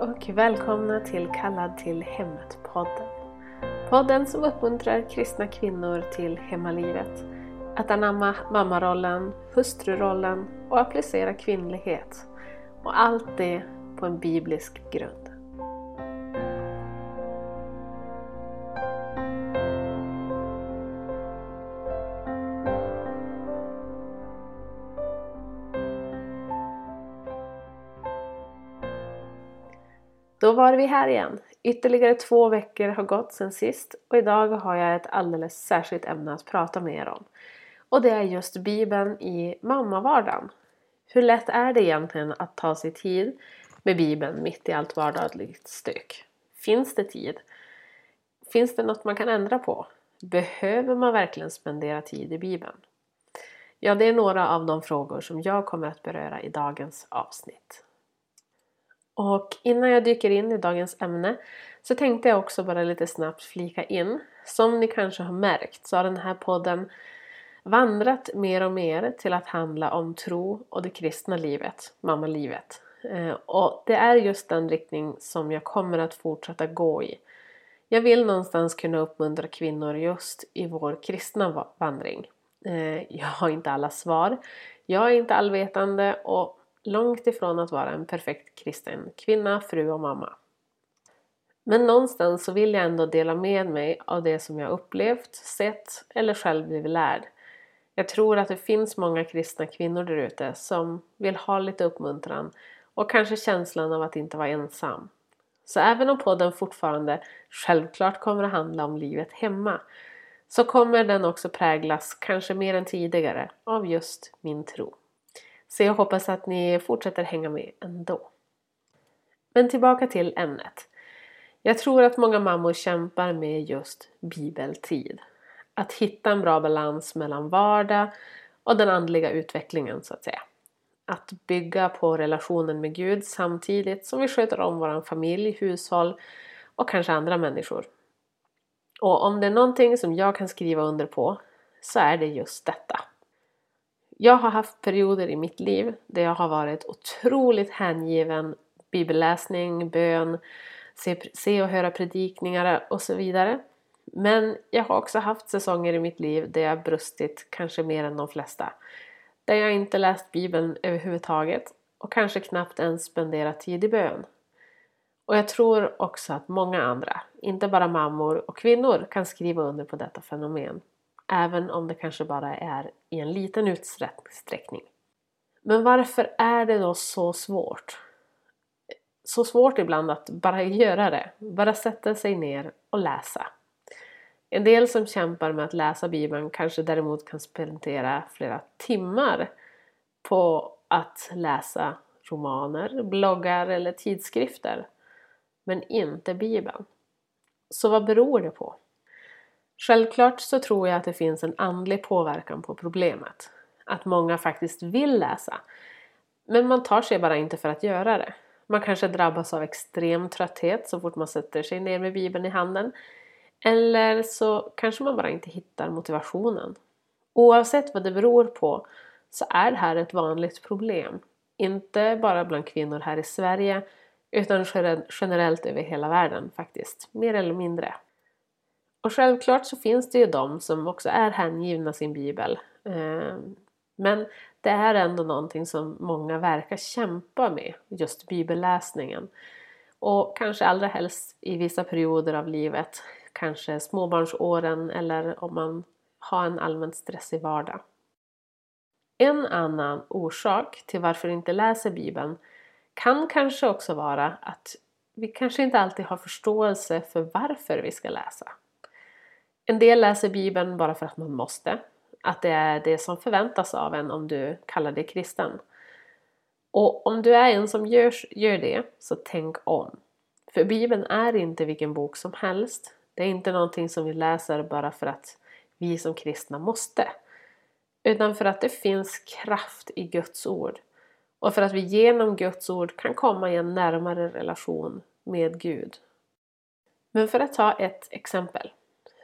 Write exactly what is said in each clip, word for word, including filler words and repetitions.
och välkomna till Kallad till hemmet-podden. Podden som uppmuntrar kristna kvinnor till hemmalivet, att anamma mammarollen, hustrurollen och applicera kvinnlighet. Och allt det på en biblisk grund. Då var vi här igen. Ytterligare två veckor har gått sedan sist och idag har jag ett alldeles särskilt ämne att prata med er om. Och det är just Bibeln i mammavardagen. Hur lätt är det egentligen att ta sig tid med Bibeln mitt i allt vardagligt stök? Finns det tid? Finns det något man kan ändra på? Behöver man verkligen spendera tid i Bibeln? Ja, det är några av de frågor som jag kommer att beröra i dagens avsnitt. Och innan jag dyker in i dagens ämne så tänkte jag också bara lite snabbt flika in. Som ni kanske har märkt så har den här podden vandrat mer och mer till att handla om tro och det kristna livet, mammalivet. Och det är just den riktning som jag kommer att fortsätta gå i. Jag vill någonstans kunna uppmuntra kvinnor just i vår kristna vandring. Jag har inte alla svar, jag är inte allvetande och långt ifrån att vara en perfekt kristen kvinna, fru och mamma. Men någonstans så vill jag ändå dela med mig av det som jag upplevt, sett eller själv blivit lärd. Jag tror att det finns många kristna kvinnor där ute som vill ha lite uppmuntran och kanske känslan av att inte vara ensam. Så även om podden fortfarande självklart kommer att handla om livet hemma så kommer den också präglas, kanske mer än tidigare, av just min tro. Så jag hoppas att ni fortsätter hänga med ändå. Men tillbaka till ämnet. Jag tror att många mammor kämpar med just bibeltid. Att hitta en bra balans mellan vardag och den andliga utvecklingen så att säga. Att bygga på relationen med Gud samtidigt som vi sköter om vår familj, hushåll och kanske andra människor. Och om det är någonting som jag kan skriva under på så är det just detta. Jag har haft perioder i mitt liv där jag har varit otroligt hängiven bibelläsning, bön, se, se och höra predikningar och så vidare. Men jag har också haft säsonger i mitt liv där jag brustit kanske mer än de flesta. Där jag inte läst Bibeln överhuvudtaget och kanske knappt ens spenderat tid i bön. Och jag tror också att många andra, inte bara mammor och kvinnor, kan skriva under på detta fenomen. Även om det kanske bara är i en liten utsträckning. Men varför är det då så svårt? Så svårt ibland att bara göra det. Bara sätta sig ner och läsa. En del som kämpar med att läsa Bibeln kanske däremot kan spendera flera timmar på att läsa romaner, bloggar eller tidskrifter. Men inte Bibeln. Så vad beror det på? Självklart så tror jag att det finns en andlig påverkan på problemet. Att många faktiskt vill läsa. Men man tar sig bara inte för att göra det. Man kanske drabbas av extrem trötthet så fort man sätter sig ner med Bibeln i handen. Eller så kanske man bara inte hittar motivationen. Oavsett vad det beror på så är det här ett vanligt problem. Inte bara bland kvinnor här i Sverige utan generellt över hela världen faktiskt. Mer eller mindre. Och självklart så finns det ju de som också är hängivna sin bibel. Men det är ändå någonting som många verkar kämpa med, just bibelläsningen. Och kanske allra helst i vissa perioder av livet. Kanske småbarnsåren eller om man har en allmänt stressig vardag. En annan orsak till varför vi inte läser Bibeln kan kanske också vara att vi kanske inte alltid har förståelse för varför vi ska läsa. En del läser Bibeln bara för att man måste. Att det är det som förväntas av en om du kallar dig kristen. Och om du är en som gör, gör det så tänk om. För Bibeln är inte vilken bok som helst. Det är inte någonting som vi läser bara för att vi som kristna måste. Utan för att det finns kraft i Guds ord. Och för att vi genom Guds ord kan komma i en närmare relation med Gud. Men för att ta ett exempel.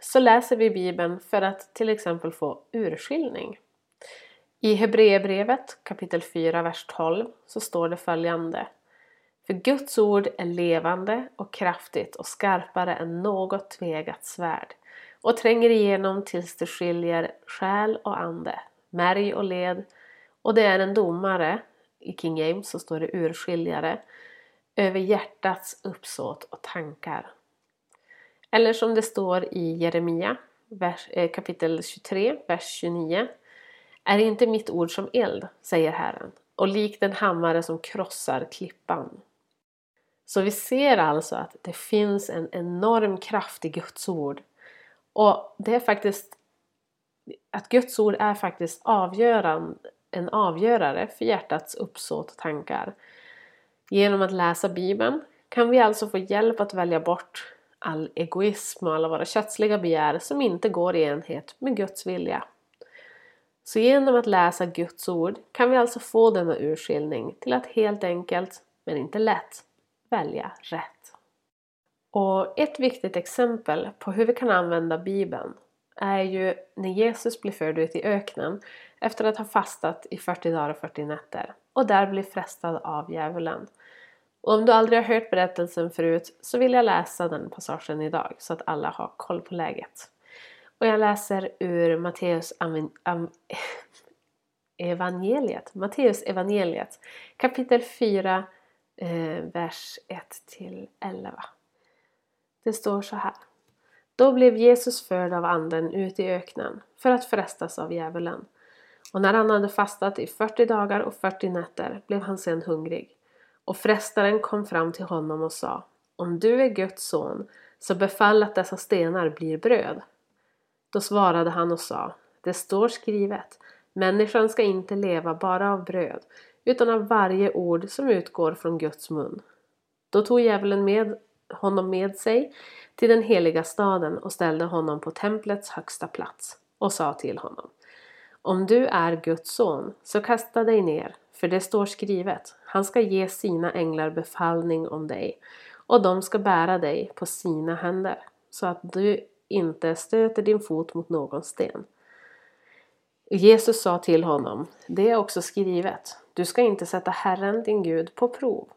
Så läser vi Bibeln för att till exempel få urskiljning. I Hebreerbrevet kapitel fyra vers tolv så står det följande. För Guds ord är levande och kraftigt och skarpare än något tvegat svärd och tränger igenom tills det skiljer själ och ande, märg och led, och det är en domare, i King James så står det urskiljare, över hjärtats uppsåt och tankar. Eller som det står i Jeremia vers, kapitel tjugotre, vers tjugonio. Är inte mitt ord som eld, säger Herren, och lik den hammare som krossar klippan. Så vi ser alltså att det finns en enorm kraft i Guds ord. Och det är faktiskt, att Guds ord är faktiskt avgörande, en avgörare för hjärtats uppsåt och tankar. Genom att läsa Bibeln kan vi alltså få hjälp att välja bort all egoism och alla våra kötsliga begär som inte går i enhet med Guds vilja. Så genom att läsa Guds ord kan vi alltså få denna urskiljning till att helt enkelt, men inte lätt, välja rätt. Och ett viktigt exempel på hur vi kan använda Bibeln är ju när Jesus blir förd ut i öknen efter att ha fastat i fyrtio dagar och fyrtio nätter och där blir frestad av djävulen. Och om du aldrig har hört berättelsen förut så vill jag läsa den passagen idag så att alla har koll på läget. Och jag läser ur Matteus am, am, evangeliet, Matteus evangeliet, kapitel fyra, eh, vers ett till elva. Det står så här. Då blev Jesus förd av anden ut i öknen för att frestas av djävulen. Och när han hade fastat i fyrtio dagar och fyrtio nätter blev han sedan hungrig. Och frestaren kom fram till honom och sa: Om du är Guds son, så befall att dessa stenar blir bröd. Då svarade han och sa: Det står skrivet, människan ska inte leva bara av bröd, utan av varje ord som utgår från Guds mun. Då tog djävulen med honom med sig till den heliga staden och ställde honom på templets högsta plats och sa till honom: Om du är Guds son, så kasta dig ner, för det står skrivet, han ska ge sina änglar befallning om dig, och de ska bära dig på sina händer, så att du inte stöter din fot mot någon sten. Jesus sa till honom: Det är också skrivet, du ska inte sätta Herren din Gud på prov.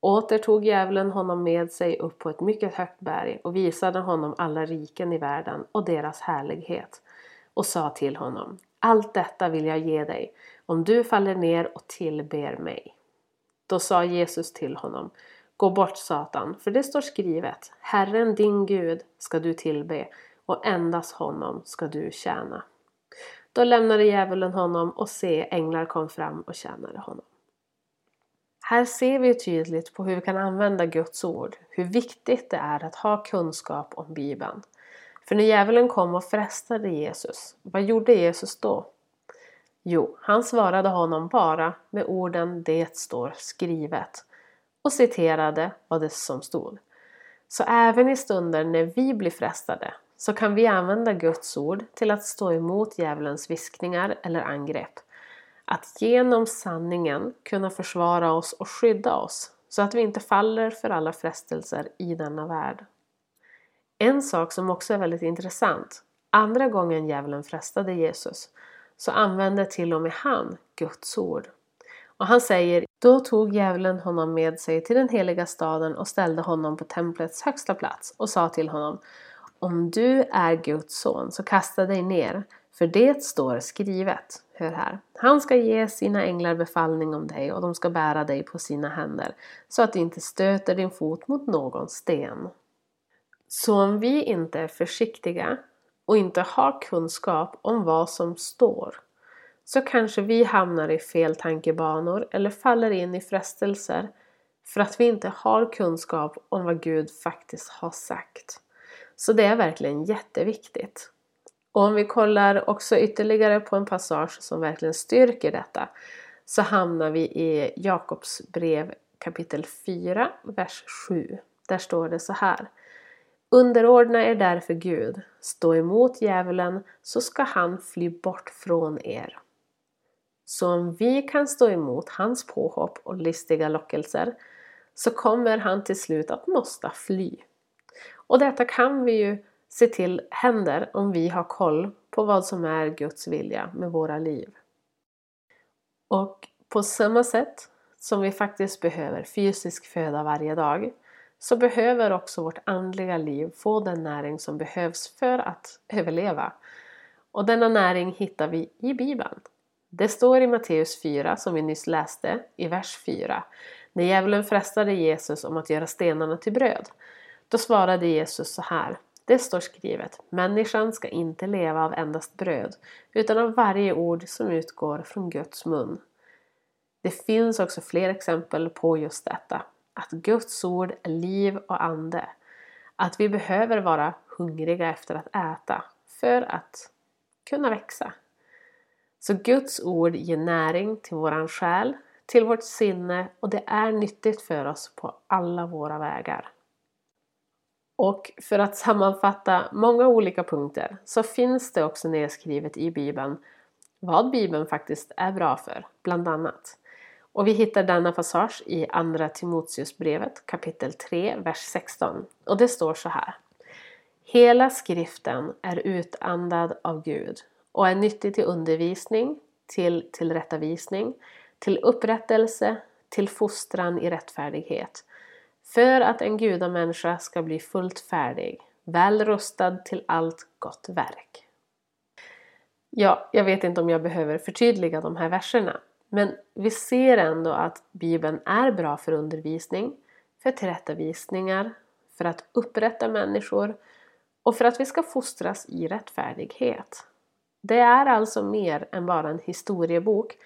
Åter tog djävulen honom med sig upp på ett mycket högt berg och visade honom alla riken i världen och deras härlighet, och sa till honom: Allt detta vill jag ge dig, om du faller ner och tillber mig. Då sa Jesus till honom: Gå bort, Satan, för det står skrivet, Herren din Gud ska du tillbe, och endast honom ska du tjäna. Då lämnade djävulen honom, och se, änglar kom fram och tjänade honom. Här ser vi tydligt på hur vi kan använda Guds ord, hur viktigt det är att ha kunskap om Bibeln. För när djävulen kom och frestade Jesus, vad gjorde Jesus då? Jo, han svarade honom bara med orden: Det står skrivet, och citerade vad det som stod. Så även i stunder när vi blir frestade så kan vi använda Guds ord till att stå emot djävulens viskningar eller angrepp. Att genom sanningen kunna försvara oss och skydda oss så att vi inte faller för alla frestelser i denna värld. En sak som också är väldigt intressant: andra gången djävulen frestade Jesus så använde till och med han Guds ord. Och han säger: Då tog djävulen honom med sig till den heliga staden och ställde honom på templets högsta plats och sa till honom: Om du är Guds son, så kasta dig ner, för det står skrivet, hör här, han ska ge sina änglar befallning om dig och de ska bära dig på sina händer, så att du inte stöter din fot mot någon sten. Så om vi inte är försiktiga och inte har kunskap om vad som står, så kanske vi hamnar i fel tankebanor eller faller in i frestelser för att vi inte har kunskap om vad Gud faktiskt har sagt. Så det är verkligen jätteviktigt. Och om vi kollar också ytterligare på en passage som verkligen styrker detta, så hamnar vi i Jakobs brev kapitel fyra, vers sju. Där står det så här: Underordna er därför Gud, stå emot djävulen, så ska han fly bort från er. Så om vi kan stå emot hans påhopp och listiga lockelser, så kommer han till slut att måste fly. Och detta kan vi ju se till händer om vi har koll på vad som är Guds vilja med våra liv. Och på samma sätt som vi faktiskt behöver fysisk föda varje dag, så behöver också vårt andliga liv få den näring som behövs för att överleva. Och denna näring hittar vi i Bibeln. Det står i Matteus fyra, som vi nyss läste, i vers fyra. När djävulen frestade Jesus om att göra stenarna till bröd, då svarade Jesus så här. Det står skrivet, människan ska inte leva av endast bröd, utan av varje ord som utgår från Guds mun. Det finns också fler exempel på just detta. Att Guds ord är liv och ande. Att vi behöver vara hungriga efter att äta för att kunna växa. Så Guds ord ger näring till våran själ, till vårt sinne, och det är nyttigt för oss på alla våra vägar. Och för att sammanfatta många olika punkter så finns det också nedskrivet i Bibeln vad Bibeln faktiskt är bra för, bland annat. Och vi hittar denna passage i andra Timoteusbrevet kapitel tre, vers sexton. Och det står så här. Hela skriften är utandad av Gud och är nyttig till undervisning, till tillrättavisning, till upprättelse, till fostran i rättfärdighet. För att en gudamänniska ska bli fullt färdig, väl rustad till allt gott verk. Ja, jag vet inte om jag behöver förtydliga de här verserna. Men vi ser ändå att Bibeln är bra för undervisning, för tillrättavisningar, för att upprätta människor och för att vi ska fostras i rättfärdighet. Det är alltså mer än bara en historiebok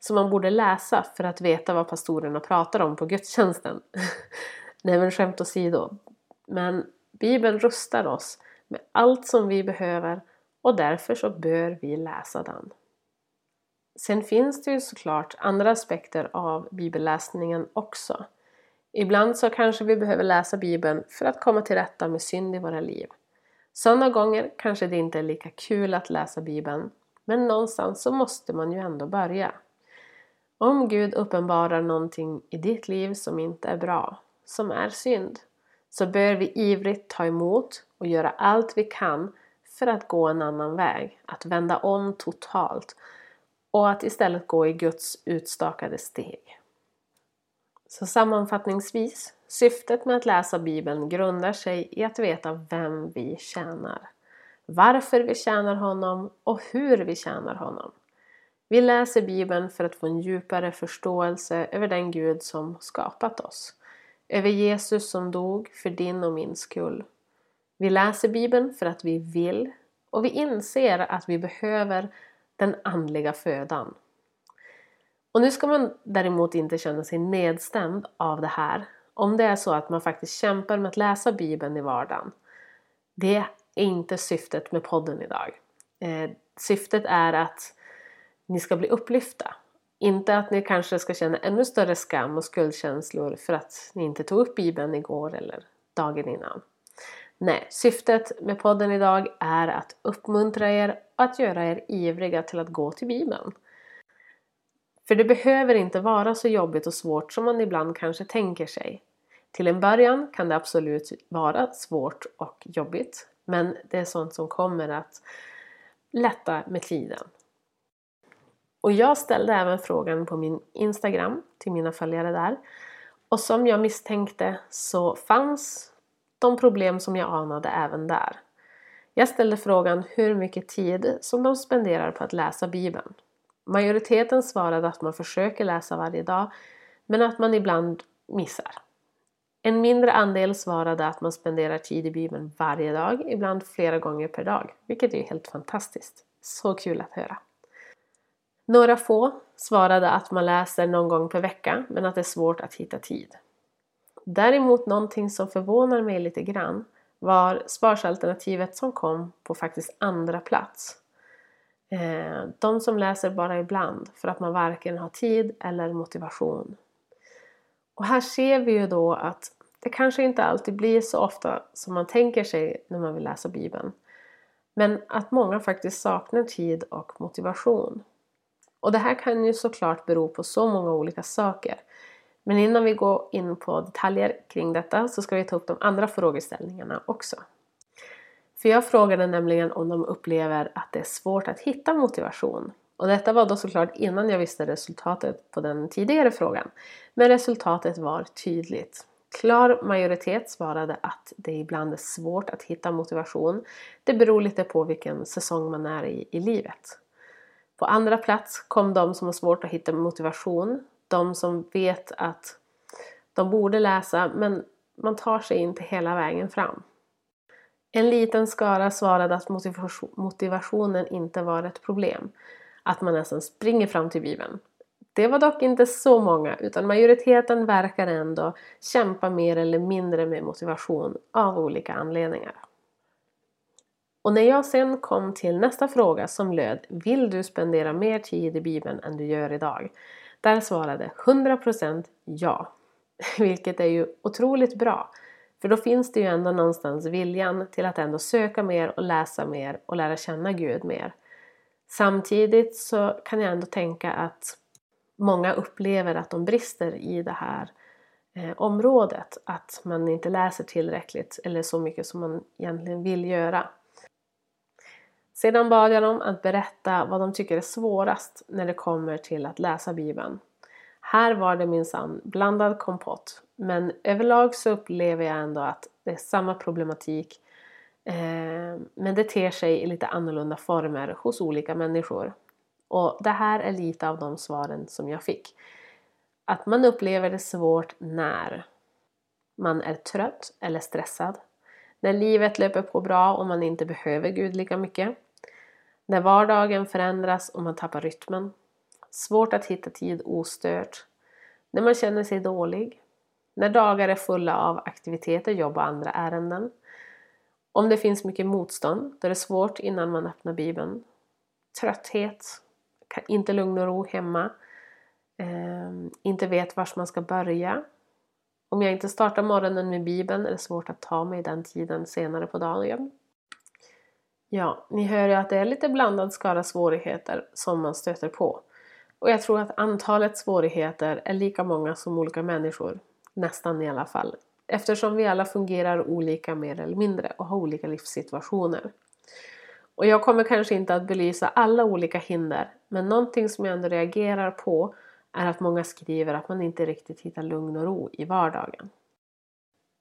som man borde läsa för att veta vad pastorerna pratar om på gudstjänsten. Nej, men skämt åsido. Men Bibeln rustar oss med allt som vi behöver, och därför så bör vi läsa den. Sen finns det ju såklart andra aspekter av bibelläsningen också. Ibland så kanske vi behöver läsa Bibeln för att komma till rätta med synd i våra liv. Sådana gånger kanske det inte är lika kul att läsa Bibeln, men någonstans så måste man ju ändå börja. Om Gud uppenbarar någonting i ditt liv som inte är bra, som är synd, så bör vi ivrigt ta emot och göra allt vi kan för att gå en annan väg, att vända om totalt. Och att istället gå i Guds utstakade steg. Så sammanfattningsvis, syftet med att läsa Bibeln grundar sig i att veta vem vi tjänar. Varför vi tjänar honom och hur vi tjänar honom. Vi läser Bibeln för att få en djupare förståelse över den Gud som skapat oss. Över Jesus som dog för din och min skull. Vi läser Bibeln för att vi vill, och vi inser att vi behöver den andliga födan. Och nu ska man däremot inte känna sig nedstämd av det här. Om det är så att man faktiskt kämpar med att läsa Bibeln i vardagen. Det är inte syftet med podden idag. Eh, syftet är att ni ska bli upplyfta. Inte att ni kanske ska känna ännu större skam och skuldkänslor för att ni inte tog upp Bibeln igår eller dagen innan. Nej, syftet med podden idag är att uppmuntra er och att göra er ivriga till att gå till Bibeln. För det behöver inte vara så jobbigt och svårt som man ibland kanske tänker sig. Till en början kan det absolut vara svårt och jobbigt, men det är sånt som kommer att lätta med tiden. Och jag ställde även frågan på min Instagram till mina följare där. Och som jag misstänkte så fanns de problem som jag anade även där. Jag ställde frågan hur mycket tid som de spenderar på att läsa Bibeln. Majoriteten svarade att man försöker läsa varje dag, men att man ibland missar. En mindre andel svarade att man spenderar tid i Bibeln varje dag, ibland flera gånger per dag. Vilket är helt fantastiskt. Så kul att höra. Några få svarade att man läser någon gång per vecka, men att det är svårt att hitta tid. Däremot någonting som förvånar mig lite grann var sparsalternativet som kom på faktiskt andra plats. De som läser bara ibland för att man varken har tid eller motivation. Och här ser vi ju då att det kanske inte alltid blir så ofta som man tänker sig när man vill läsa Bibeln. Men att många faktiskt saknar tid och motivation. Och det här kan ju såklart bero på så många olika saker. Men innan vi går in på detaljer kring detta så ska vi ta upp de andra frågeställningarna också. För jag frågade nämligen om de upplever att det är svårt att hitta motivation. Och detta var då såklart innan jag visste resultatet på den tidigare frågan. Men resultatet var tydligt. Klar majoritet svarade att det ibland är svårt att hitta motivation. Det beror lite på vilken säsong man är i i livet. På andra plats kom de som har svårt att hitta motivation. De som vet att de borde läsa men man tar sig inte hela vägen fram. En liten skara svarade att motivationen inte var ett problem. Att man nästan springer fram till Bibeln. Det var dock inte så många, utan majoriteten verkar ändå kämpa mer eller mindre med motivation av olika anledningar. Och när jag sen kom till nästa fråga som löd: vill du spendera mer tid i Bibeln än du gör idag? Där svarade hundra procent ja. Vilket är ju otroligt bra. För då finns det ju ändå någonstans viljan till att ändå söka mer och läsa mer och lära känna Gud mer. Samtidigt så kan jag ändå tänka att många upplever att de brister i det här eh, området. Att man inte läser tillräckligt eller så mycket som man egentligen vill göra. Sedan bad jag dem att berätta vad de tycker är svårast när det kommer till att läsa Bibeln. Här var det minsann blandad kompott. Men överlag så upplever jag ändå att det är samma problematik. Eh, men det ter sig i lite annorlunda former hos olika människor. Och det här är lite av de svaren som jag fick. Att man upplever det svårt när man är trött eller stressad. När livet löper på bra och man inte behöver Gud lika mycket. När vardagen förändras och man tappar rytmen. Svårt att hitta tid ostört. När man känner sig dålig. När dagar är fulla av aktiviteter, jobb och andra ärenden. Om det finns mycket motstånd, då är det svårt innan man öppnar Bibeln. Trötthet. Inte lugn och ro hemma. Eh, inte vet vart man ska börja. Om jag inte startar morgonen med Bibeln är det svårt att ta mig den tiden senare på dagen. Ja, ni hör ju att det är lite blandad skala svårigheter som man stöter på. Och jag tror att antalet svårigheter är lika många som olika människor. Nästan i alla fall. Eftersom vi alla fungerar olika mer eller mindre och har olika livssituationer. Och jag kommer kanske inte att belysa alla olika hinder. Men någonting som jag ändå reagerar på är att många skriver att man inte riktigt hittar lugn och ro i vardagen.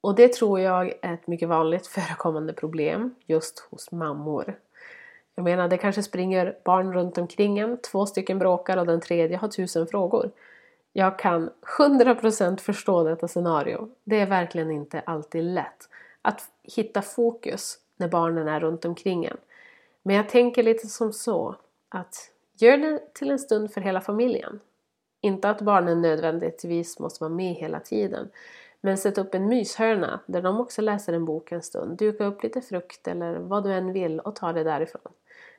Och det tror jag är ett mycket vanligt förekommande problem just hos mammor. Jag menar, det kanske springer barn runt omkring en, två stycken bråkar och den tredje har tusen frågor. Jag kan hundra procent förstå detta scenario. Det är verkligen inte alltid lätt att hitta fokus när barnen är runt omkring en. Men jag tänker lite som så att gör det till en stund för hela familjen. Inte att barnen nödvändigtvis måste vara med hela tiden. Men sätt upp en myshörna där de också läser en bok en stund. Duka upp lite frukt eller vad du än vill och ta det därifrån.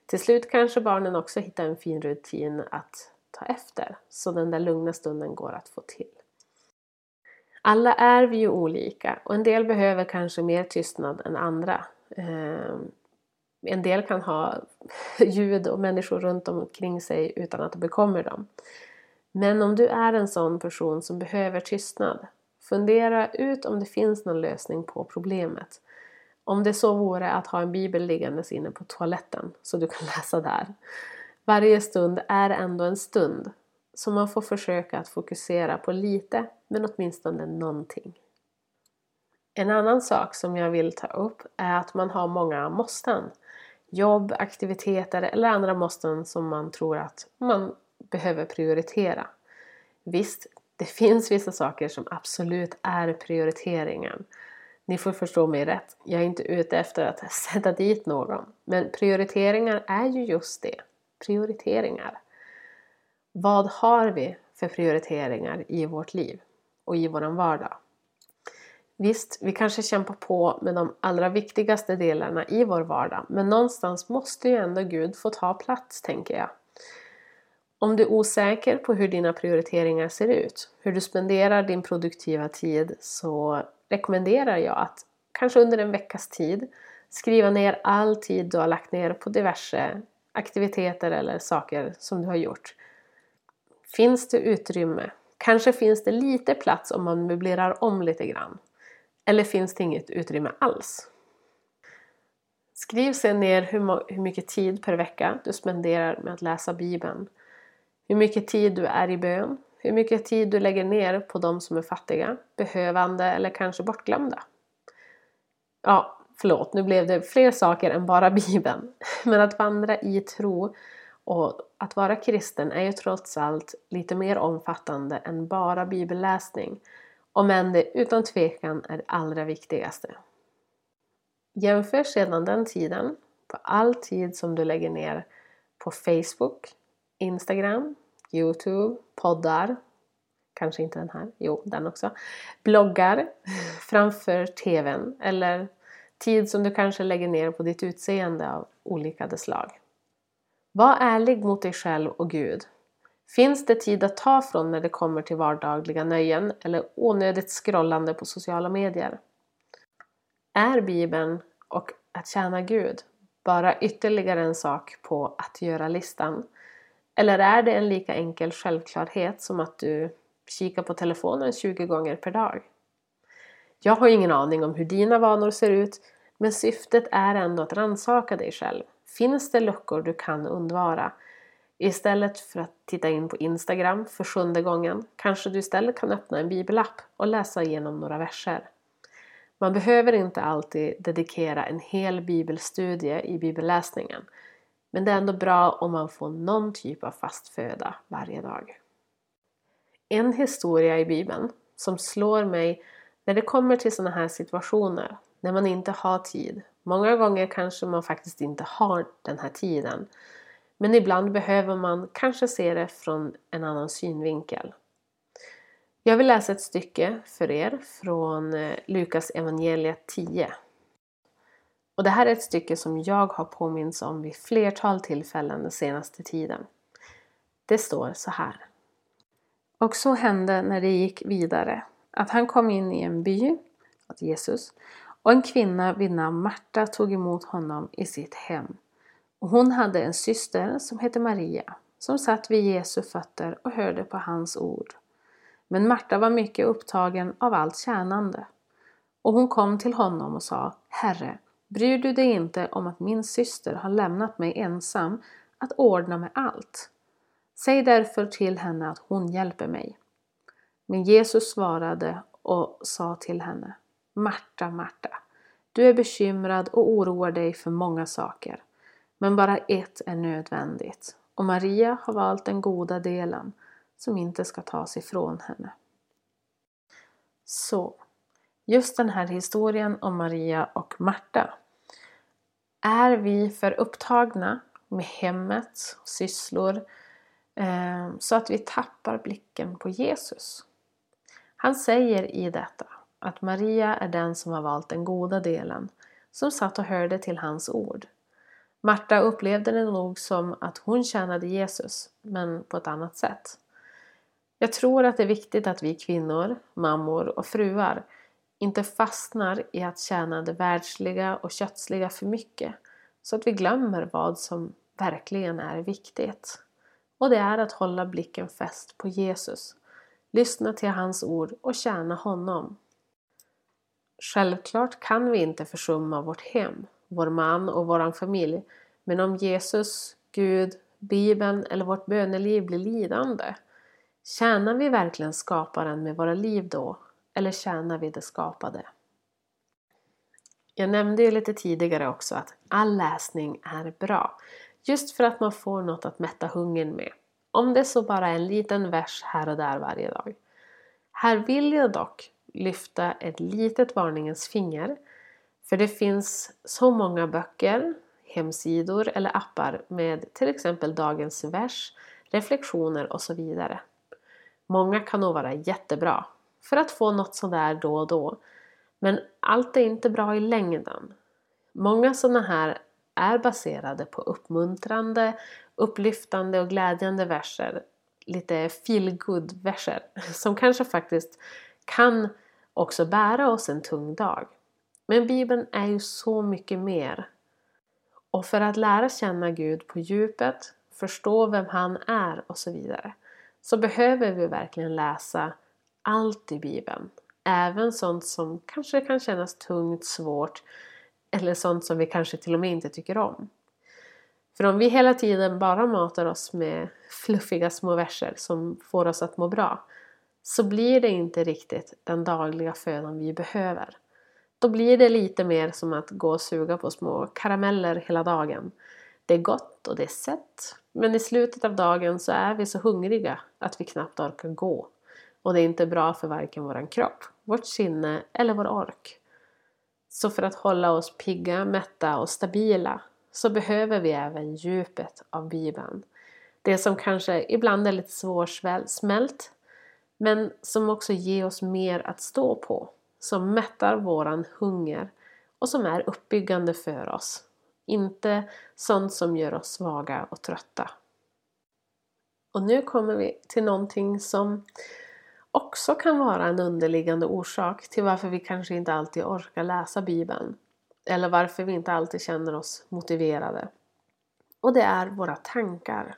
Till slut kanske barnen också hittar en fin rutin att ta efter. Så den där lugna stunden går att få till. Alla är vi ju olika och en del behöver kanske mer tystnad än andra. Ehm, en del kan ha ljud och människor runt omkring sig utan att det bekommer dem. Men om du är en sån person som behöver tystnad, fundera ut om det finns någon lösning på problemet. Om det så vore att ha en bibel liggandes inne på toaletten så du kan läsa där. Varje stund är ändå en stund så man får försöka att fokusera på lite men åtminstone någonting. En annan sak som jag vill ta upp är att man har många måsten. Jobb, aktiviteter eller andra måsten som man tror att man behöver prioritera. Visst, det finns vissa saker som absolut är prioriteringen. Ni får förstå mig rätt. Jag är inte ute efter att sätta dit någon. Men prioriteringar är ju just det. Prioriteringar. Vad har vi för prioriteringar i vårt liv och i våran vardag? Visst, vi kanske kämpar på med de allra viktigaste delarna i vår vardag. Men någonstans måste ju ändå Gud få ta plats, tänker jag. Om du är osäker på hur dina prioriteringar ser ut, hur du spenderar din produktiva tid, så rekommenderar jag att kanske under en veckas tid skriva ner all tid du har lagt ner på diverse aktiviteter eller saker som du har gjort. Finns det utrymme? Kanske finns det lite plats om man möblerar om lite grann. Eller finns det inget utrymme alls? Skriv sen ner hur, hur mycket tid per vecka du spenderar med att läsa Bibeln. Hur mycket tid du är i bön. Hur mycket tid du lägger ner på de som är fattiga, behövande eller kanske bortglömda. Ja, förlåt, nu blev det fler saker än bara Bibeln. Men att vandra i tro och att vara kristen är ju trots allt lite mer omfattande än bara bibelläsning. Om än det utan tvekan är det allra viktigaste. Jämför sedan den tiden på all tid som du lägger ner på Facebook, Instagram, YouTube, poddar, kanske inte den här, jo den också, bloggar, framför tvn eller tid som du kanske lägger ner på ditt utseende av olika slag. Var ärlig mot dig själv och Gud. Finns det tid att ta från när det kommer till vardagliga nöjen eller onödigt scrollande på sociala medier? Är Bibeln och att tjäna Gud bara ytterligare en sak på att göra-listan? Eller är det en lika enkel självklarhet som att du kikar på telefonen tjugo gånger per dag? Jag har ingen aning om hur dina vanor ser ut, men syftet är ändå att rannsaka dig själv. Finns det luckor du kan undvara? Istället för att titta in på Instagram för sjunde gången kanske du istället kan öppna en bibelapp och läsa igenom några verser. Man behöver inte alltid dedikera en hel bibelstudie i bibelläsningen, men det är ändå bra om man får någon typ av fast föda varje dag. En historia i Bibeln som slår mig när det kommer till sådana här situationer, när man inte har tid. Många gånger kanske man faktiskt inte har den här tiden, men ibland behöver man kanske se det från en annan synvinkel. Jag vill läsa ett stycke för er från Lukas evangeliet tio. Och det här är ett stycke som jag har påminns om vid flertal tillfällen den senaste tiden. Det står så här. Och så hände när det gick vidare att han kom in i en by, att Jesus, och en kvinna vid namn Marta tog emot honom i sitt hem. Och hon hade en syster som hette Maria, som satt vid Jesu fötter och hörde på hans ord. Men Marta var mycket upptagen av allt tjänande. Och hon kom till honom och sa, Herre, bryr du dig inte om att min syster har lämnat mig ensam att ordna med allt? Säg därför till henne att hon hjälper mig. Men Jesus svarade och sa till henne, Marta, Marta, du är bekymrad och oroar dig för många saker, men bara ett är nödvändigt. Och Maria har valt den goda delen som inte ska tas ifrån henne. Så, just den här historien om Maria och Marta. Är vi för upptagna med hemmet, sysslor, så att vi tappar blicken på Jesus? Han säger i detta att Maria är den som har valt den goda delen, som satt och hörde till hans ord. Marta upplevde det nog som att hon tjänade Jesus, men på ett annat sätt. Jag tror att det är viktigt att vi kvinnor, mammor och fruar inte fastnar i att tjäna det världsliga och kötsliga för mycket, så att vi glömmer vad som verkligen är viktigt. Och det är att hålla blicken fäst på Jesus, lyssna till hans ord och tjäna honom. Självklart kan vi inte försumma vårt hem, vår man och vår familj, men om Jesus, Gud, Bibeln eller vårt böneliv blir lidande, tjänar vi verkligen skaparen med våra liv då, eller tjänar vi det skapade? Jag nämnde ju lite tidigare också att all läsning är bra, just för att man får något att mätta hungern med, om det så bara är en liten vers här och där varje dag. Här vill jag dock lyfta ett litet varningens finger, för det finns så många böcker, hemsidor eller appar med till exempel dagens vers, reflektioner och så vidare. Många kan nog vara jättebra för att få något sådär då och då, men allt är inte bra i längden. Många sådana här är baserade på uppmuntrande, upplyftande och glädjande verser, lite feel-good-verser som kanske faktiskt kan också bära oss en tung dag. Men Bibeln är ju så mycket mer. Och för att lära känna Gud på djupet, förstå vem han är och så vidare, så behöver vi verkligen läsa allt i Bibeln. Även sånt som kanske kan kännas tungt, svårt eller sånt som vi kanske till och med inte tycker om. För om vi hela tiden bara matar oss med fluffiga små verser som får oss att må bra, så blir det inte riktigt den dagliga födan vi behöver. Då blir det lite mer som att gå och suga på små karameller hela dagen. Det är gott och det är sött, men i slutet av dagen så är vi så hungriga att vi knappt orkar gå. Och det är inte bra för varken vår kropp, vårt sinne eller vår ork. Så för att hålla oss pigga, mätta och stabila så behöver vi även djupet av Bibeln. Det som kanske ibland är lite svårsmält, men som också ger oss mer att stå på. Som mättar våran hunger och som är uppbyggande för oss. Inte sånt som gör oss svaga och trötta. Och nu kommer vi till någonting som också kan vara en underliggande orsak till varför vi kanske inte alltid orkar läsa Bibeln. Eller varför vi inte alltid känner oss motiverade. Och det är våra tankar.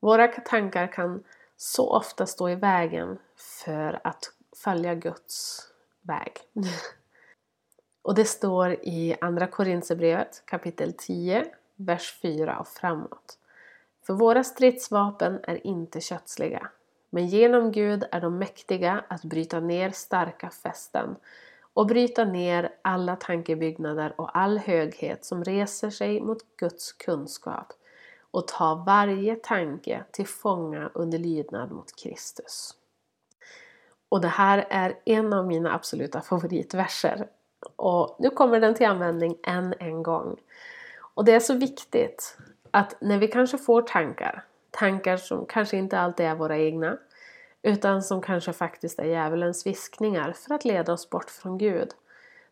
Våra tankar kan så ofta stå i vägen för att följa Guds väg. Och det står i Andra Korinthierbrevet kapitel tio, vers fyra och framåt. För våra stridsvapen är inte kötsliga. Men genom Gud är de mäktiga att bryta ner starka fästen och bryta ner alla tankebyggnader och all höghet som reser sig mot Guds kunskap och ta varje tanke till fånga under lydnad mot Kristus. Och det här är en av mina absoluta favoritverser. Och nu kommer den till användning än en gång. Och det är så viktigt att när vi kanske får tankar, tankar som kanske inte alltid är våra egna, utan som kanske faktiskt är djävulens viskningar för att leda oss bort från Gud,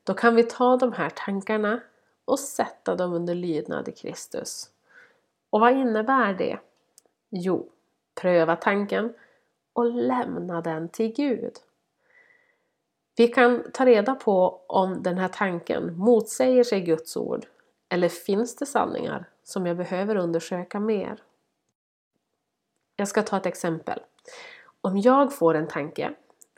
då kan vi ta de här tankarna och sätta dem under lydnad i Kristus. Och vad innebär det? Jo, pröva tanken och lämna den till Gud. Vi kan ta reda på om den här tanken motsäger sig Guds ord, eller finns det sanningar som jag behöver undersöka mer. Jag ska ta ett exempel. Om jag får en tanke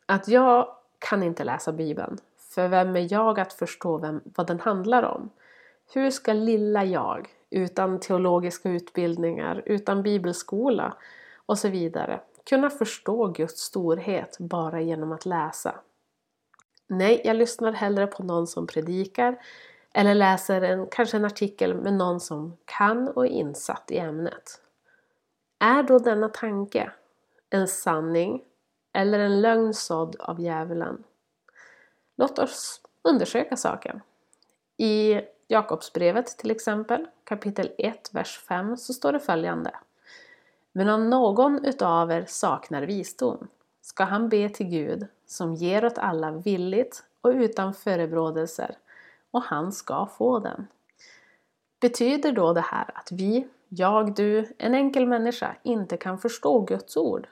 att jag kan inte läsa Bibeln, för vem är jag att förstå vem, vad den handlar om? Hur ska lilla jag, utan teologiska utbildningar, utan bibelskola och så vidare, kunna förstå Guds storhet bara genom att läsa? Nej, jag lyssnar hellre på någon som predikar eller läser en, kanske en artikel med någon som kan och är insatt i ämnet. Är då denna tanke en sanning eller en lögn sådd av djävulen? Låt oss undersöka saken. I Jakobsbrevet till exempel, kapitel ett, vers fem, så står det följande. Men om någon utav er saknar visdom ska han be till Gud som ger åt alla villigt och utan förebrådelser, och han ska få den. Betyder då det här att vi, jag, du, en enkel människa inte kan förstå Guds ord?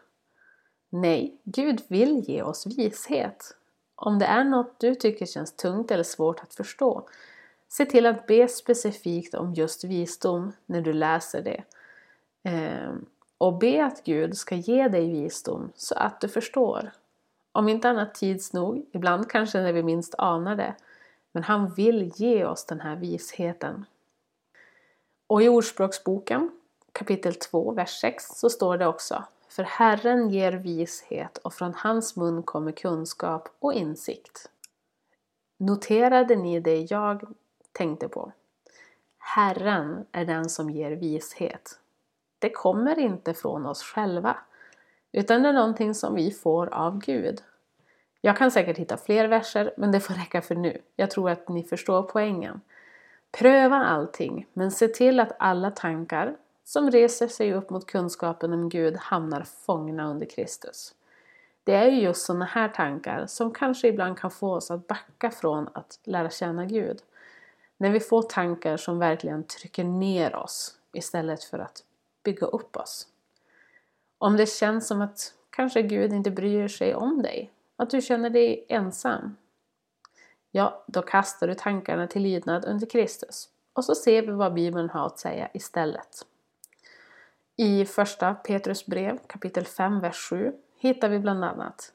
Nej, Gud vill ge oss vishet. Om det är något du tycker känns tungt eller svårt att förstå, se till att be specifikt om just visdom när du läser det. Ehm, och be att Gud ska ge dig visdom så att du förstår. Om inte annat tids nog, ibland kanske när vi minst anar det, men han vill ge oss den här visheten. Och i Ordspråksboken, kapitel två, vers sex, så står det också: För Herren ger vishet och från hans mun kommer kunskap och insikt. Noterade ni det jag tänkte på? Herren är den som ger vishet. Det kommer inte från oss själva, utan det är någonting som vi får av Gud. Jag kan säkert hitta fler verser, men det får räcka för nu. Jag tror att ni förstår poängen. Pröva allting, men se till att alla tankar som reser sig upp mot kunskapen om Gud hamnar fångna under Kristus. Det är ju just sådana här tankar som kanske ibland kan få oss att backa från att lära känna Gud. När vi får tankar som verkligen trycker ner oss istället för att bygga upp oss. Om det känns som att kanske Gud inte bryr sig om dig, att du känner dig ensam, ja, då kastar du tankarna till lydnad under Kristus. Och så ser vi vad Bibeln har att säga istället. I första Petrus brev, kapitel fem, vers sju, hittar vi bland annat: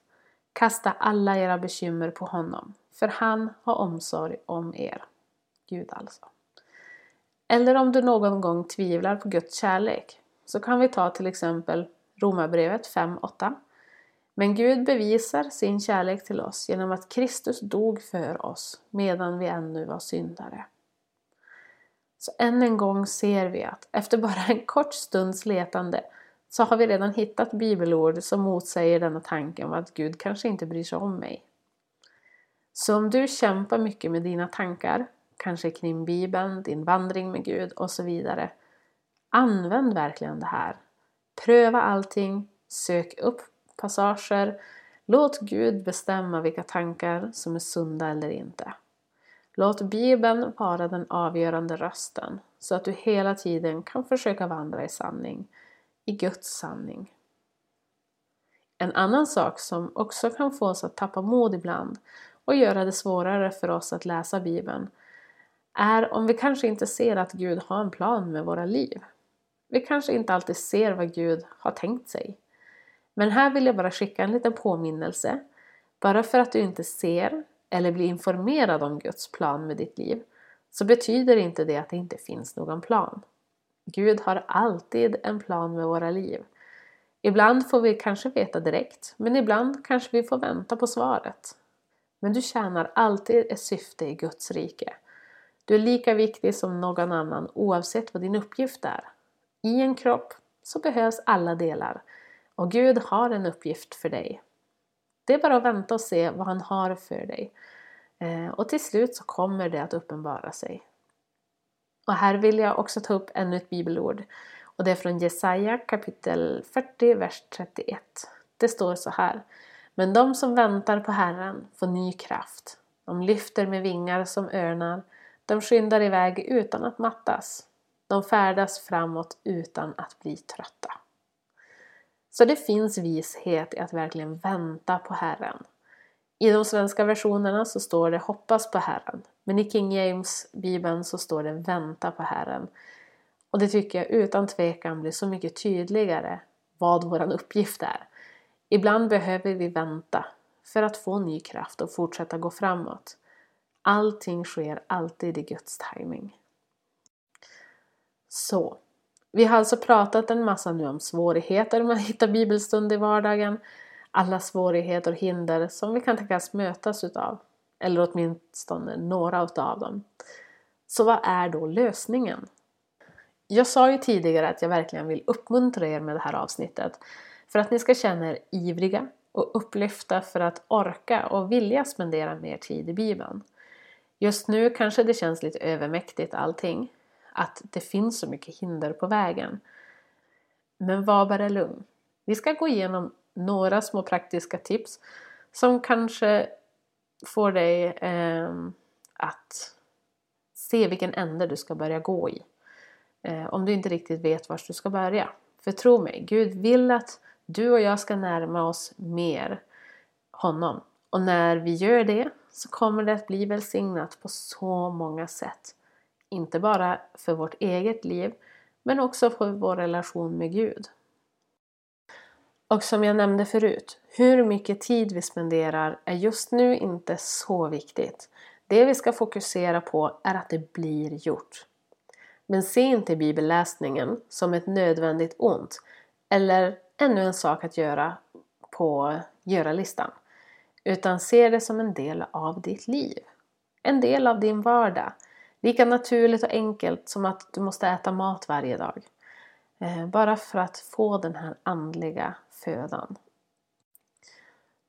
Kasta alla era bekymmer på honom, för han har omsorg om er. Gud alltså. Eller om du någon gång tvivlar på Guds kärlek, så kan vi ta till exempel Romarbrevet fem åtta. Men Gud bevisar sin kärlek till oss genom att Kristus dog för oss medan vi ännu var syndare. Så än en gång ser vi att efter bara en kort stunds letande så har vi redan hittat bibelord som motsäger denna tanken om att Gud kanske inte bryr sig om mig. Så om du kämpar mycket med dina tankar, kanske kring Bibeln, din vandring med Gud och så vidare, använd verkligen det här. Pröva allting, sök upp passager, låt Gud bestämma vilka tankar som är sunda eller inte. Låt Bibeln vara den avgörande rösten så att du hela tiden kan försöka vandra i sanning, i Guds sanning. En annan sak som också kan få oss att tappa mod ibland och göra det svårare för oss att läsa Bibeln är om vi kanske inte ser att Gud har en plan med våra liv. Vi kanske inte alltid ser vad Gud har tänkt sig. Men här vill jag bara skicka en liten påminnelse. Bara för att du inte ser eller blir informerad om Guds plan med ditt liv, så betyder inte det att det inte finns någon plan. Gud har alltid en plan med våra liv. Ibland får vi kanske veta direkt, men ibland kanske vi får vänta på svaret. Men du tjänar alltid ett syfte i Guds rike. Du är lika viktig som någon annan oavsett vad din uppgift är. I en kropp så behövs alla delar och Gud har en uppgift för dig. Det är bara att vänta och se vad han har för dig. Och till slut så kommer det att uppenbara sig. Och här vill jag också ta upp ännu ett bibelord. Och det är från Jesaja kapitel fyrtio, vers trettioett. Det står så här. Men de som väntar på Herren får ny kraft. De lyfter med vingar som örnar. De skyndar iväg utan att mattas. De färdas framåt utan att bli trötta. Så det finns vishet i att verkligen vänta på Herren. I de svenska versionerna så står det hoppas på Herren. Men i King James Bibeln så står det vänta på Herren. Och det tycker jag utan tvekan blir så mycket tydligare vad vår uppgift är. Ibland behöver vi vänta för att få ny kraft och fortsätta gå framåt. Allting sker alltid i Guds timing. Så, vi har alltså pratat en massa nu om svårigheter med att hitta bibelstund i vardagen. Alla svårigheter och hinder som vi kan tänkas mötas utav. Eller åtminstone några utav dem. Så vad är då lösningen? Jag sa ju tidigare att jag verkligen vill uppmuntra er med det här avsnittet. För att ni ska känna er ivriga och upplyfta för att orka och vilja spendera mer tid i Bibeln. Just nu kanske det känns lite övermäktigt allting. Att det finns så mycket hinder på vägen. Men var bara lugn. Vi ska gå igenom några små praktiska tips som kanske får dig eh, att se vilken ände du ska börja gå i. Eh, om du inte riktigt vet var du ska börja. För tro mig, Gud vill att du och jag ska närma oss mer honom. Och när vi gör det så kommer det att bli välsignat på så många sätt. Inte bara för vårt eget liv, men också för vår relation med Gud. Och som jag nämnde förut, hur mycket tid vi spenderar är just nu inte så viktigt. Det vi ska fokusera på är att det blir gjort. Men se inte bibelläsningen som ett nödvändigt ont eller ännu en sak att göra på göra-listan. Utan se det som en del av ditt liv. En del av din vardag. Lika naturligt och enkelt som att du måste äta mat varje dag. Bara för att få den här andliga födan.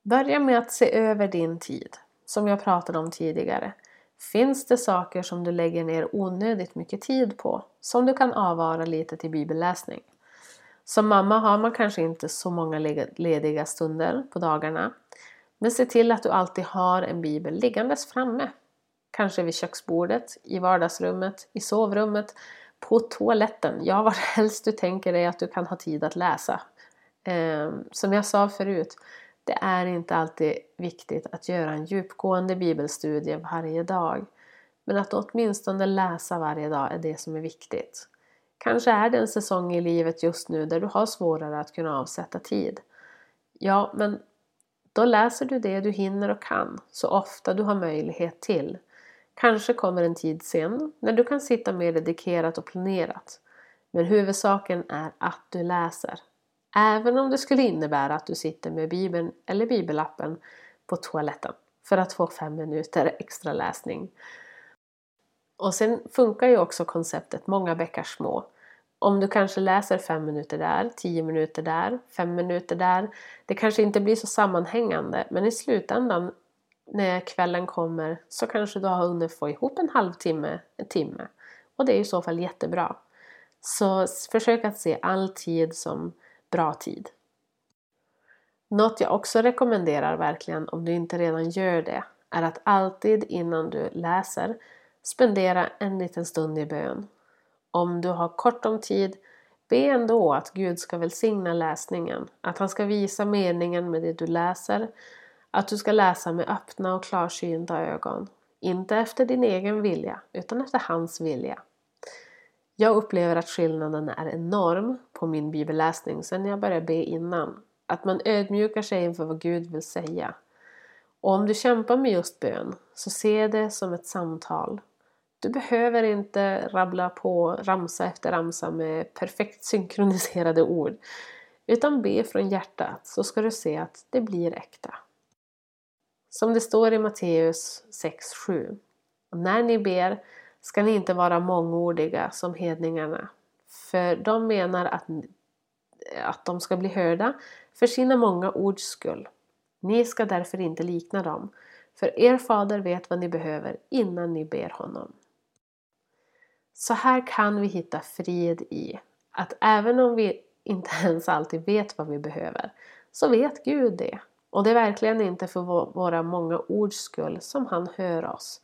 Börja med att se över din tid. Som jag pratade om tidigare. Finns det saker som du lägger ner onödigt mycket tid på? Som du kan avvara lite till bibelläsning. Som mamma har man kanske inte så många lediga stunder på dagarna. Men se till att du alltid har en bibel liggandes framme. Kanske vid köksbordet, i vardagsrummet, i sovrummet, på toaletten. Ja, var helst du tänker dig att du kan ha tid att läsa. Eh, som jag sa förut, det är inte alltid viktigt att göra en djupgående bibelstudie varje dag. Men att åtminstone läsa varje dag är det som är viktigt. Kanske är det en säsong i livet just nu där du har svårare att kunna avsätta tid. Ja, men då läser du det du hinner och kan så ofta du har möjlighet till. Kanske kommer en tid sen när du kan sitta mer dedikerat och planerat. Men huvudsaken är att du läser. Även om det skulle innebära att du sitter med Bibeln eller bibelappen på toaletten för att få fem minuter extra läsning. Och sen funkar ju också konceptet många bäckar små. Om du kanske läser fem minuter där, tio minuter där, fem minuter där. Det kanske inte blir så sammanhängande, men i slutändan när kvällen kommer så kanske du har hunnit få ihop en halvtimme, en timme. Och det är i så fall jättebra. Så försök att se all tid som bra tid. Något jag också rekommenderar verkligen om du inte redan gör det är att alltid innan du läser spendera en liten stund i bön. Om du har kort om tid, be ändå att Gud ska välsigna läsningen. Att han ska visa meningen med det du läser. Att du ska läsa med öppna och klarsynta ögon. Inte efter din egen vilja, utan efter hans vilja. Jag upplever att skillnaden är enorm på min bibelläsning sen jag började be innan. Att man ödmjukar sig inför vad Gud vill säga. Och om du kämpar med just bön, så se det som ett samtal. Du behöver inte rabbla på ramsa efter ramsa med perfekt synkroniserade ord. Utan be från hjärtat så ska du se att det blir äkta. Som det står i Matteus sex sju. När ni ber ska ni inte vara mångordiga som hedningarna. För de menar att, att de ska bli hörda för sina många ords skull. Ni ska därför inte likna dem. För er fader vet vad ni behöver innan ni ber honom. Så här kan vi hitta frid i att även om vi inte ens alltid vet vad vi behöver så vet Gud det. Och det är verkligen inte för våra många ords skull som han hör oss.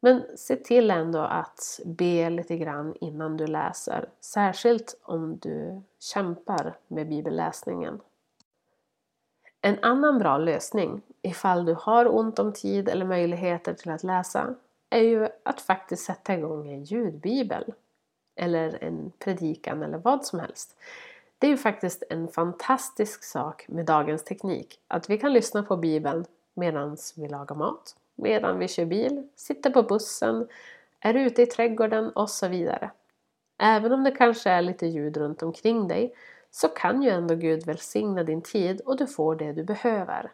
Men se till ändå att be lite grann innan du läser. Särskilt om du kämpar med bibelläsningen. En annan bra lösning ifall du har ont om tid eller möjligheter till att läsa är ju att faktiskt sätta igång en ljudbibel eller en predikan eller vad som helst. Det är ju faktiskt en fantastisk sak med dagens teknik att vi kan lyssna på Bibeln medan vi lagar mat, medan vi kör bil, sitter på bussen, är ute i trädgården och så vidare. Även om det kanske är lite ljud runt omkring dig så kan ju ändå Gud välsigna din tid och du får det du behöver.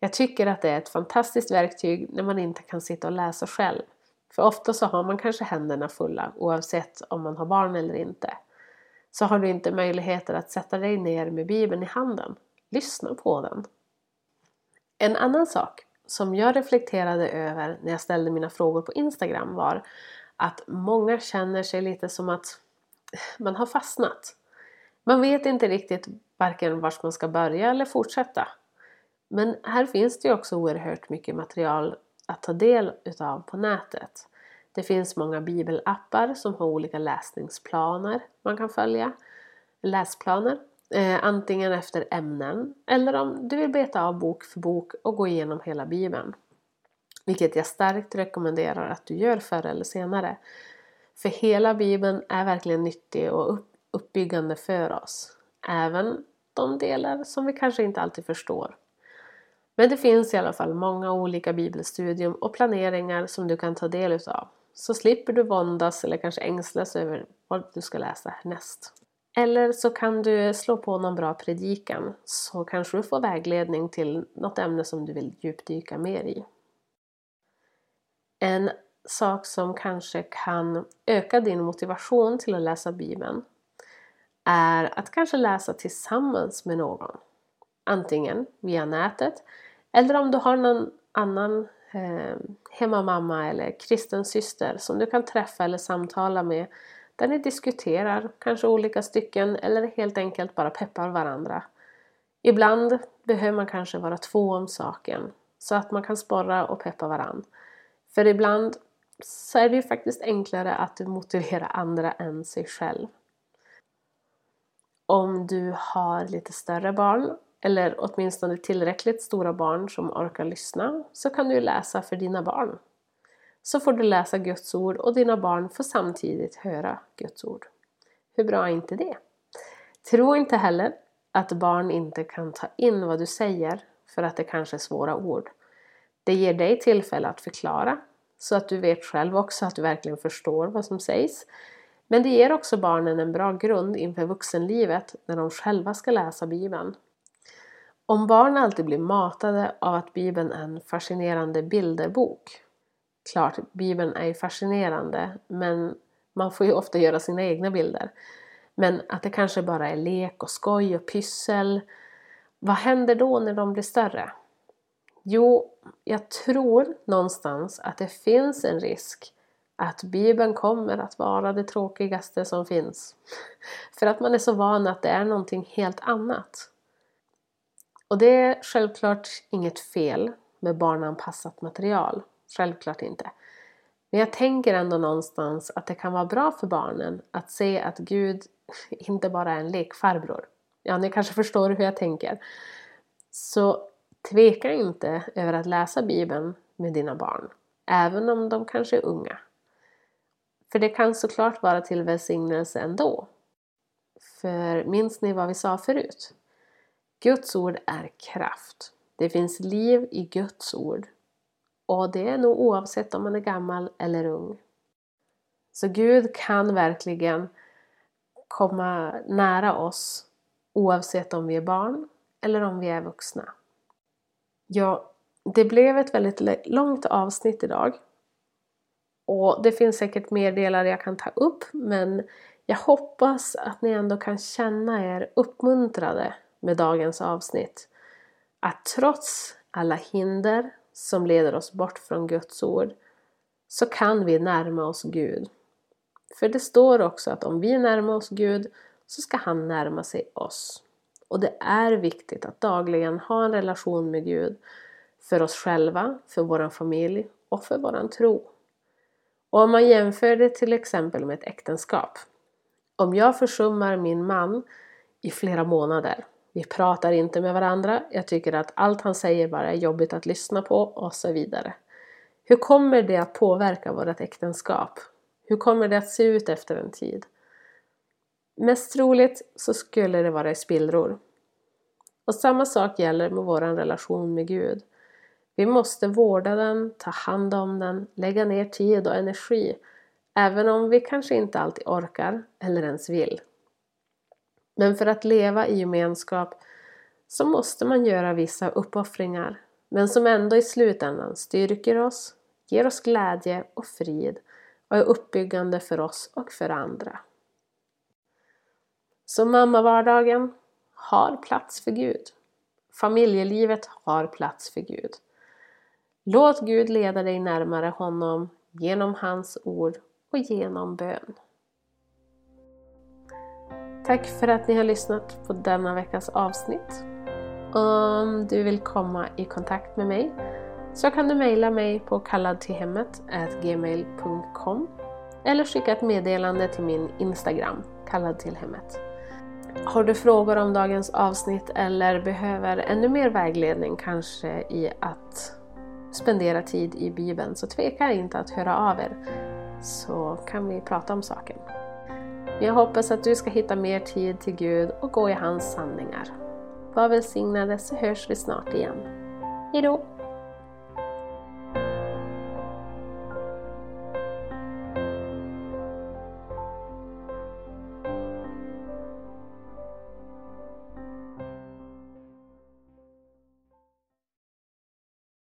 Jag tycker att det är ett fantastiskt verktyg när man inte kan sitta och läsa själv. För ofta så har man kanske händerna fulla oavsett om man har barn eller inte. Så har du inte möjligheter att sätta dig ner med Bibeln i handen. Lyssna på den. En annan sak som jag reflekterade över när jag ställde mina frågor på Instagram var att många känner sig lite som att man har fastnat. Man vet inte riktigt varken vart man ska börja eller fortsätta. Men här finns det ju också oerhört mycket material att ta del utav på nätet. Det finns många bibelappar som har olika läsningsplaner man kan följa. Läsplaner. Eh, antingen efter ämnen eller om du vill beta av bok för bok och gå igenom hela Bibeln. Vilket jag starkt rekommenderar att du gör förr eller senare. För hela Bibeln är verkligen nyttig och upp uppbyggande för oss. Även de delar som vi kanske inte alltid förstår. Men det finns i alla fall många olika bibelstudium och planeringar som du kan ta del utav. Så slipper du våndas eller kanske ängslas över vad du ska läsa härnäst. Eller så kan du slå på någon bra predikan så kanske du får vägledning till något ämne som du vill djupdyka mer i. En sak som kanske kan öka din motivation till att läsa Bibeln är att kanske läsa tillsammans med någon. Antingen via nätet eller om du har någon annan eh, hemmamamma eller kristen syster som du kan träffa eller samtala med. Där ni diskuterar kanske olika stycken eller helt enkelt bara peppar varandra. Ibland behöver man kanske vara två om saken så att man kan sporra och peppa varandra. För ibland så är det ju faktiskt enklare att motivera andra än sig själv. Om du har lite större barn eller åtminstone tillräckligt stora barn som orkar lyssna så kan du läsa för dina barn. Så får du läsa Guds ord och dina barn får samtidigt höra Guds ord. Hur bra är inte det? Tro inte heller att barn inte kan ta in vad du säger för att det kanske är svåra ord. Det ger dig tillfälle att förklara, så att du vet själv också att du verkligen förstår vad som sägs. Men det ger också barnen en bra grund inför vuxenlivet när de själva ska läsa Bibeln. Om barn alltid blir matade av att Bibeln är en fascinerande bilderbok. Klart, Bibeln är ju fascinerande, men man får ju ofta göra sina egna bilder. Men att det kanske bara är lek och skoj och pyssel. Vad händer då när de blir större? Jo, jag tror någonstans att det finns en risk att Bibeln kommer att vara det tråkigaste som finns. För att man är så van att det är någonting helt annat. Och det är självklart inget fel med barnanpassat material. Självklart inte. Men jag tänker ändå någonstans att det kan vara bra för barnen att se att Gud inte bara är en lekfarbror. Ja, ni kanske förstår hur jag tänker. Så tveka inte över att läsa Bibeln med dina barn. Även om de kanske är unga. För det kan såklart vara till välsignelse ändå. För minns ni vad vi sa förut? Guds ord är kraft. Det finns liv i Guds ord. Och det är nog oavsett om man är gammal eller ung. Så Gud kan verkligen komma nära oss oavsett om vi är barn eller om vi är vuxna. Ja, det blev ett väldigt långt avsnitt idag. Och det finns säkert mer delar jag kan ta upp, men jag hoppas att ni ändå kan känna er uppmuntrade med dagens avsnitt. Att trots alla hinder som leder oss bort från Guds ord så kan vi närma oss Gud. För det står också att om vi närmar oss Gud så ska han närma sig oss. Och det är viktigt att dagligen ha en relation med Gud för oss själva, för vår familj och för vår tro. Och om man jämför det till exempel med ett äktenskap. Om jag försummar min man i flera månader. Vi pratar inte med varandra. Jag tycker att allt han säger bara är jobbigt att lyssna på och så vidare. Hur kommer det att påverka vårt äktenskap? Hur kommer det att se ut efter en tid? Mest troligt så skulle det vara i spillror. Och samma sak gäller med vår relation med Gud. Vi måste vårda den, ta hand om den, lägga ner tid och energi. Även om vi kanske inte alltid orkar eller ens vill. Men för att leva i gemenskap så måste man göra vissa uppoffringar. Men som ändå i slutändan styrker oss, ger oss glädje och frid och är uppbyggande för oss och för andra. Så mammavardagen har plats för Gud. Familjelivet har plats för Gud. Låt Gud leda dig närmare honom genom hans ord och genom bön. Tack för att ni har lyssnat på denna veckas avsnitt. Om du vill komma i kontakt med mig så kan du mejla mig på kalladtillhemmet snabel-a gmail punkt com eller skicka ett meddelande till min Instagram, kalladtillhemmet. Har du frågor om dagens avsnitt eller behöver ännu mer vägledning kanske i att spendera tid i Bibeln, så tveka inte att höra av er så kan vi prata om saken. Jag hoppas att du ska hitta mer tid till Gud och gå i hans sanningar. Var välsignade, så hörs vi snart igen. Hejdå!